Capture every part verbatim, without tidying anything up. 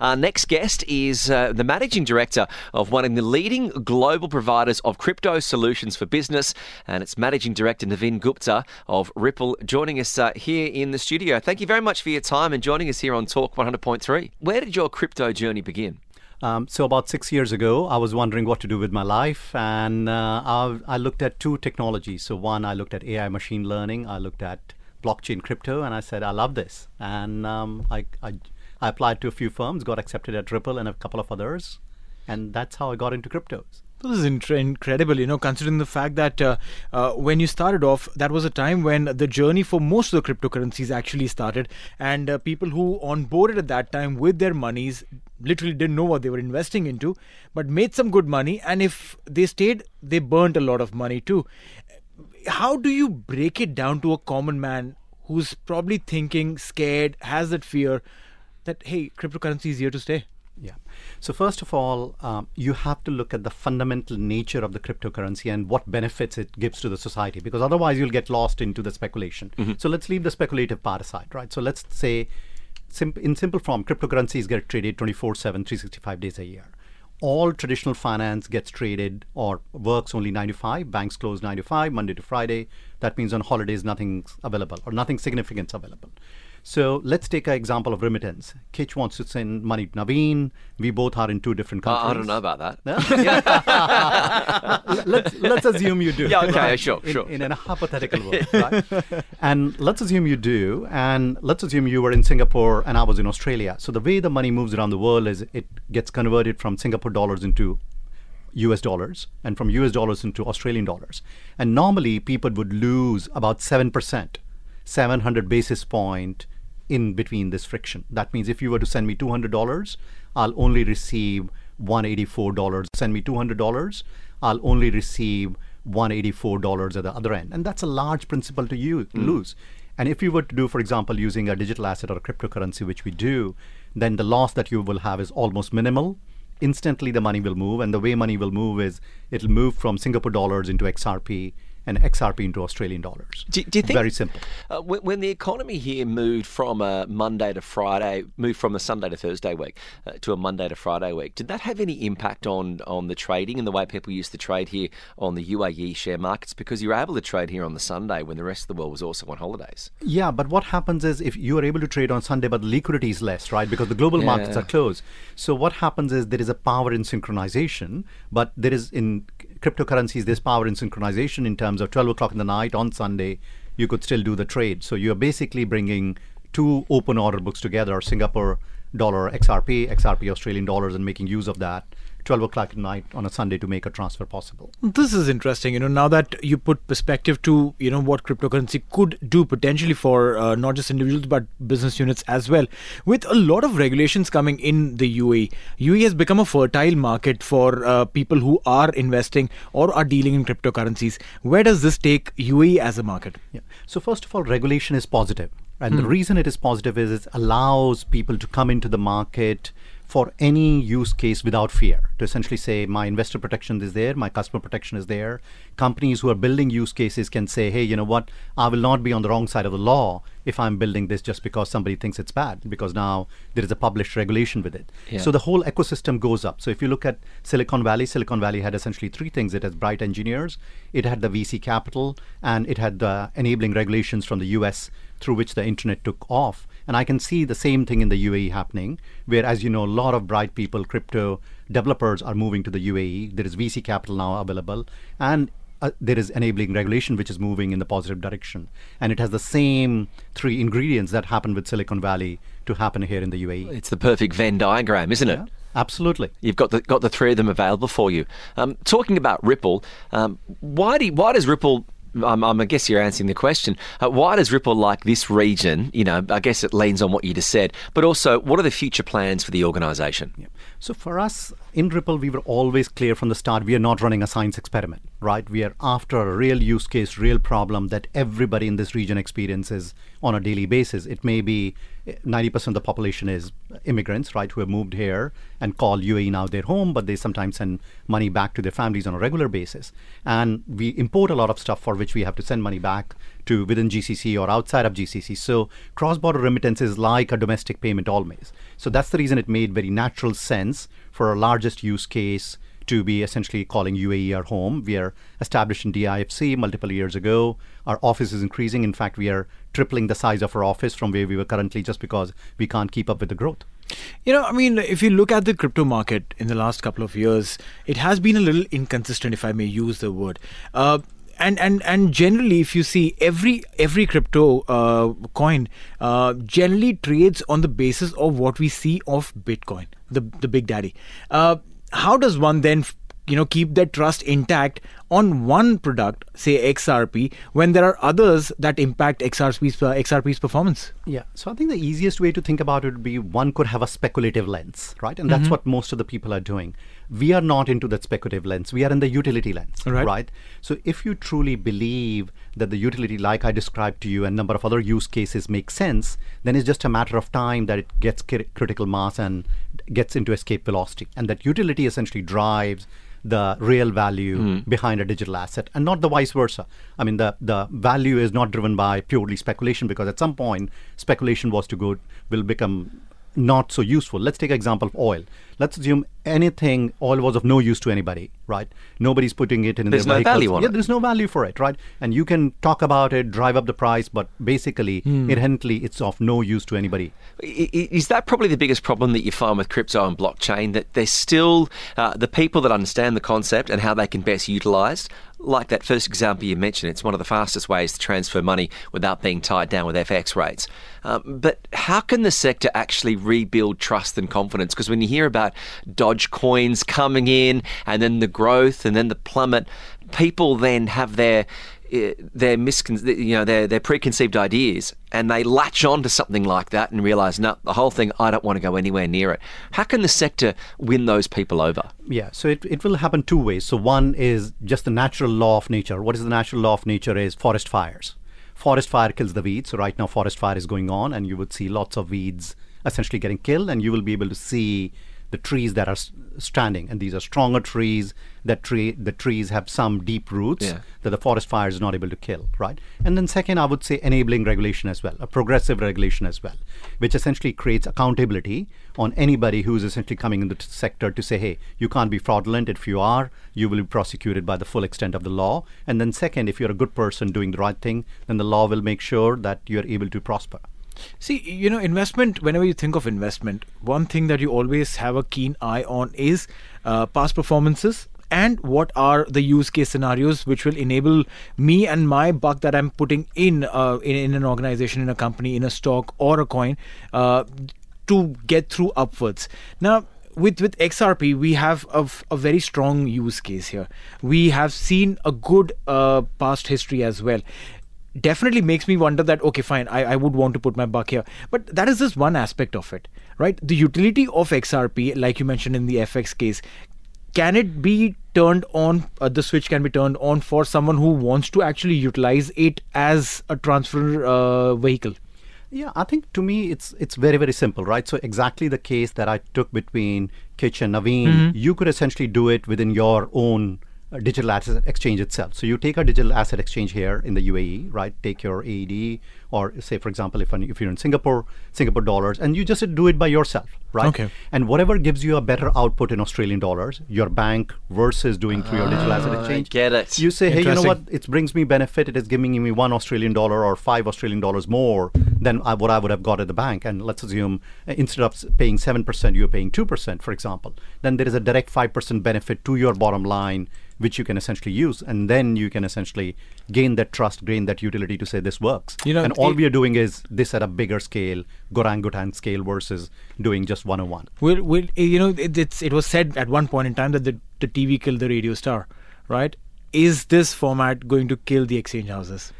Our next guest is uh, the managing director of one of the leading global providers of crypto solutions for business, and it's managing director Naveen Gupta of Ripple joining us uh, here in the studio. Thank you very much for your time and joining us here on Talk one hundred point three. Where did your crypto journey begin? Um, so about six years ago, I was wondering what to do with my life, and uh, I, I looked at two technologies. So one, I looked at A I machine learning, I looked at blockchain crypto, and I said, I love this. And um, I... I I applied to a few firms, got accepted at Ripple and a couple of others, and that's how I got into cryptos. This is int- incredible, you know, considering the fact that uh, uh, when you started off, that was a time when the journey for most of the cryptocurrencies actually started, and uh, people who onboarded at that time with their monies literally didn't know what they were investing into, but made some good money, and if they stayed, they burnt a lot of money too. How do you break it down to a common man who's probably thinking, scared, has that fear, that, hey, cryptocurrency is here to stay? Yeah. So first of all, um, you have to look at the fundamental nature of the cryptocurrency and what benefits it gives to the society, because otherwise you'll get lost into the speculation. Mm-hmm. So let's leave the speculative part aside, right? So let's say, sim- in simple form, cryptocurrencies get traded twenty-four seven, three sixty-five days a year. All traditional finance gets traded or works only nine to five. Banks close nine to five, Monday to Friday. That means on holidays, nothing's available or nothing significant's available. So let's take an example of remittance. Kitch wants to send money to Naveen. We both are in two different countries. Uh, I don't know about that. No? let's, let's assume you do. Yeah, okay, right? sure, in, sure. In a hypothetical world, right? And let's assume you do. And let's assume you were in Singapore and I was in Australia. So the way the money moves around the world is it gets converted from Singapore dollars into U S dollars and from U S dollars into Australian dollars. And normally people would lose about seven percent, seven hundred basis point in between this friction. That means if you were to send me two hundred dollars, I'll only receive one hundred eighty-four dollars. Send me two hundred dollars, I'll only receive one hundred eighty-four dollars at the other end. And that's a large principle to use, mm. lose. And if you were to do, for example, using a digital asset or a cryptocurrency, which we do, then the loss that you will have is almost minimal. Instantly, the money will move. And the way money will move is it'll move from Singapore dollars into X R P, and X R P into Australian dollars. Do, do you think, very simple. Uh, when, when the economy here moved from a Monday to Friday, moved from a Sunday to Thursday week uh, to a Monday to Friday week, did that have any impact on, on the trading and the way people used to trade here on the U A E share markets? Because you were able to trade here on the Sunday when the rest of the world was also on holidays. Yeah, but what happens is if you are able to trade on Sunday, but liquidity is less, right? Because the global yeah. markets are closed. So what happens is there is a power in synchronization, but there is in cryptocurrencies, there's power in synchronization in terms of twelve o'clock in the night on Sunday, you could still do the trade. So you're basically bringing two open order books together, Singapore dollar X R P, X R P Australian dollars, and making use of that twelve o'clock at night on a Sunday to make a transfer possible. This is interesting. You know, now that you put perspective to, you know, what cryptocurrency could do potentially for uh, not just individuals, but business units as well. With a lot of regulations coming in the U A E, U A E has become a fertile market for uh, people who are investing or are dealing in cryptocurrencies. Where does this take U A E as a market? Yeah. So first of all, regulation is positive. And mm. the reason it is positive is it allows people to come into the market for any use case without fear, to essentially say my investor protection is there, my customer protection is there. Companies who are building use cases can say, hey, you know what, I will not be on the wrong side of the law if I'm building this just because somebody thinks it's bad, because now there is a published regulation with it. Yeah. So the whole ecosystem goes up. So if you look at Silicon Valley, Silicon Valley had essentially three things. It has bright engineers, it had the V C capital, and it had the enabling regulations from the U S through which the internet took off. And I can see the same thing in the U A E happening, where, as you know, a lot of bright people, crypto developers are moving to the U A E. There is V C capital now available, and uh, there is enabling regulation, which is moving in the positive direction. And it has the same three ingredients that happened with Silicon Valley to happen here in the U A E. It's the perfect Venn diagram, isn't it? Yeah. Absolutely. You've got the got the three of them available for you. Um, talking about Ripple, um, why do why does Ripple... Um, I guess you're answering the question. Uh, why does Ripple like this region? You know, I guess it leans on what you just said, but also what are the future plans for the organisation? Yeah. So for us in Ripple, we were always clear from the start, we are not running a science experiment, right? We are after a real use case, real problem that everybody in this region experiences on a daily basis. It may be ninety percent of the population is immigrants, right, who have moved here and call U A E now their home, but they sometimes send money back to their families on a regular basis. And we import a lot of stuff for which we have to send money back to within G C C or outside of G C C. So cross-border remittance is like a domestic payment always. So that's the reason it made very natural sense for our largest use case to be essentially calling U A E our home. We are established in D I F C multiple years ago. Our office is increasing. In fact, we are tripling the size of our office from where we were currently just because we can't keep up with the growth. You know, I mean, if you look at the crypto market in the last couple of years, it has been a little inconsistent, if I may use the word. Uh, And, and and generally, if you see, every every crypto uh, coin uh, generally trades on the basis of what we see of Bitcoin, the the big daddy. Uh, how does one then, you know, keep that trust intact on one product, say X R P, when there are others that impact X R P's, X R P's performance? Yeah, so I think the easiest way to think about it would be one could have a speculative lens, right? And mm-hmm. that's what most of the people are doing. We are not into that speculative lens. We are in the utility lens, right. right? So if you truly believe that the utility, like I described to you, and a number of other use cases make sense, then it's just a matter of time that it gets cri- critical mass and gets into escape velocity. And that utility essentially drives the real value mm. behind a digital asset, and not the vice versa. I mean, the, the value is not driven by purely speculation, because at some point, speculation was to go, will become not so useful. Let's take an example of oil. Let's assume anything, oil was of no use to anybody, right? Nobody's putting it in their vehicles. There's no value on it. Yeah, there's no value for it, right? And you can talk about it, drive up the price, but basically, mm. inherently, it's of no use to anybody. Is that probably the biggest problem that you find with crypto and blockchain, that there's still uh, the people that understand the concept and how they can best utilize? Like that first example you mentioned, it's one of the fastest ways to transfer money without being tied down with F X rates. Um, but how can the sector actually rebuild trust and confidence? Because when you hear about Dogecoins coming in and then the growth and then the plummet, people then have their their miscon- you know their their preconceived ideas, and they latch on to something like that and realize, no, the whole thing, I don't want to go anywhere near it. How can the sector win those people over? Yeah, so it, it will happen two ways. So one is just the natural law of nature. What is the natural law of nature is forest fires. Forest fire kills the weeds. So right now forest fire is going on, and you would see lots of weeds essentially getting killed, and you will be able to see the trees that are standing, and these are stronger trees. That tree, the trees have some deep roots yeah. that the forest fire is not able to kill, right? And then second, I would say enabling regulation as well, a progressive regulation as well, which essentially creates accountability on anybody who is essentially coming in the t- sector to say, hey, you can't be fraudulent. If you are, you will be prosecuted by the full extent of the law. And then second, if you're a good person doing the right thing, then the law will make sure that you're able to prosper. See, you know, investment, whenever you think of investment, one thing that you always have a keen eye on is uh, past performances and what are the use case scenarios which will enable me and my buck that I'm putting in, uh, in, in an organization, in a company, in a stock or a coin uh, to get through upwards. Now, with, with X R P, we have a, a very strong use case here. We have seen a good uh, past history as well. Definitely makes me wonder that, okay, fine, I, I would want to put my buck here. But that is just one aspect of it, right? The utility of X R P, like you mentioned in the F X case, can it be turned on, uh, the switch can be turned on for someone who wants to actually utilize it as a transfer uh, vehicle? Yeah, I think to me, it's it's very, very simple, right? So exactly the case that I took between Kitch and Naveen, mm-hmm. you could essentially do it within your own digital asset exchange itself. So you take a digital asset exchange here in the U A E, right? Take your A E D or say, for example, if, if you're in Singapore, Singapore dollars, and you just do it by yourself, right? Okay. And whatever gives you a better output in Australian dollars, your bank versus doing through your digital asset exchange. I get it. You say, hey, you know what? It brings me benefit. It is giving me one Australian dollar or five Australian dollars more than I, what I would have got at the bank. And let's assume uh, instead of paying seven percent, you're paying two percent, for example. Then there is a direct five percent benefit to your bottom line, which you can essentially use, and then you can essentially gain that trust, gain that utility to say this works. You know, and all it, we are doing is this at a bigger scale, Gorangutan scale versus doing just one-on-one. Well, well, you know, it, it's, it was said at one point in time that the, the T V killed the radio star, right? Is this format going to kill the exchange houses?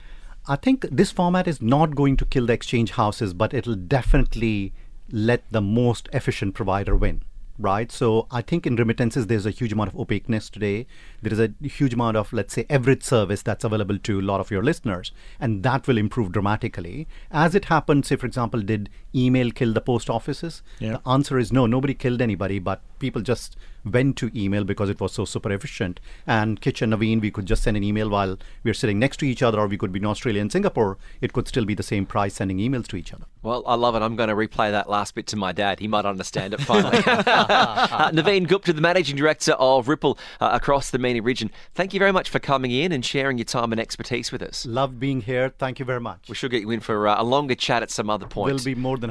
I think this format is not going to kill the exchange houses, but it'll definitely let the most efficient provider win. Right. So I think in remittances, there's a huge amount of opaqueness today. There is a huge amount of, let's say, average service that's available to a lot of your listeners. And that will improve dramatically. As it happened, say, for example, did email kill the post offices? Yeah. The answer is no, nobody killed anybody, but people just went to email because it was so super efficient. And Kitch and Naveen, we could just send an email while we are sitting next to each other, or we could be in Australia and Singapore. It could still be the same price sending emails to each other. Well, I love it. I'm going to replay that last bit to my dad. He might understand it finally. uh, Naveen Gupta, the Managing Director of Ripple uh, across the MENA region. Thank you very much for coming in and sharing your time and expertise with us. Love being here. Thank you very much. We should get you in for uh, a longer chat at some other point. We'll be more than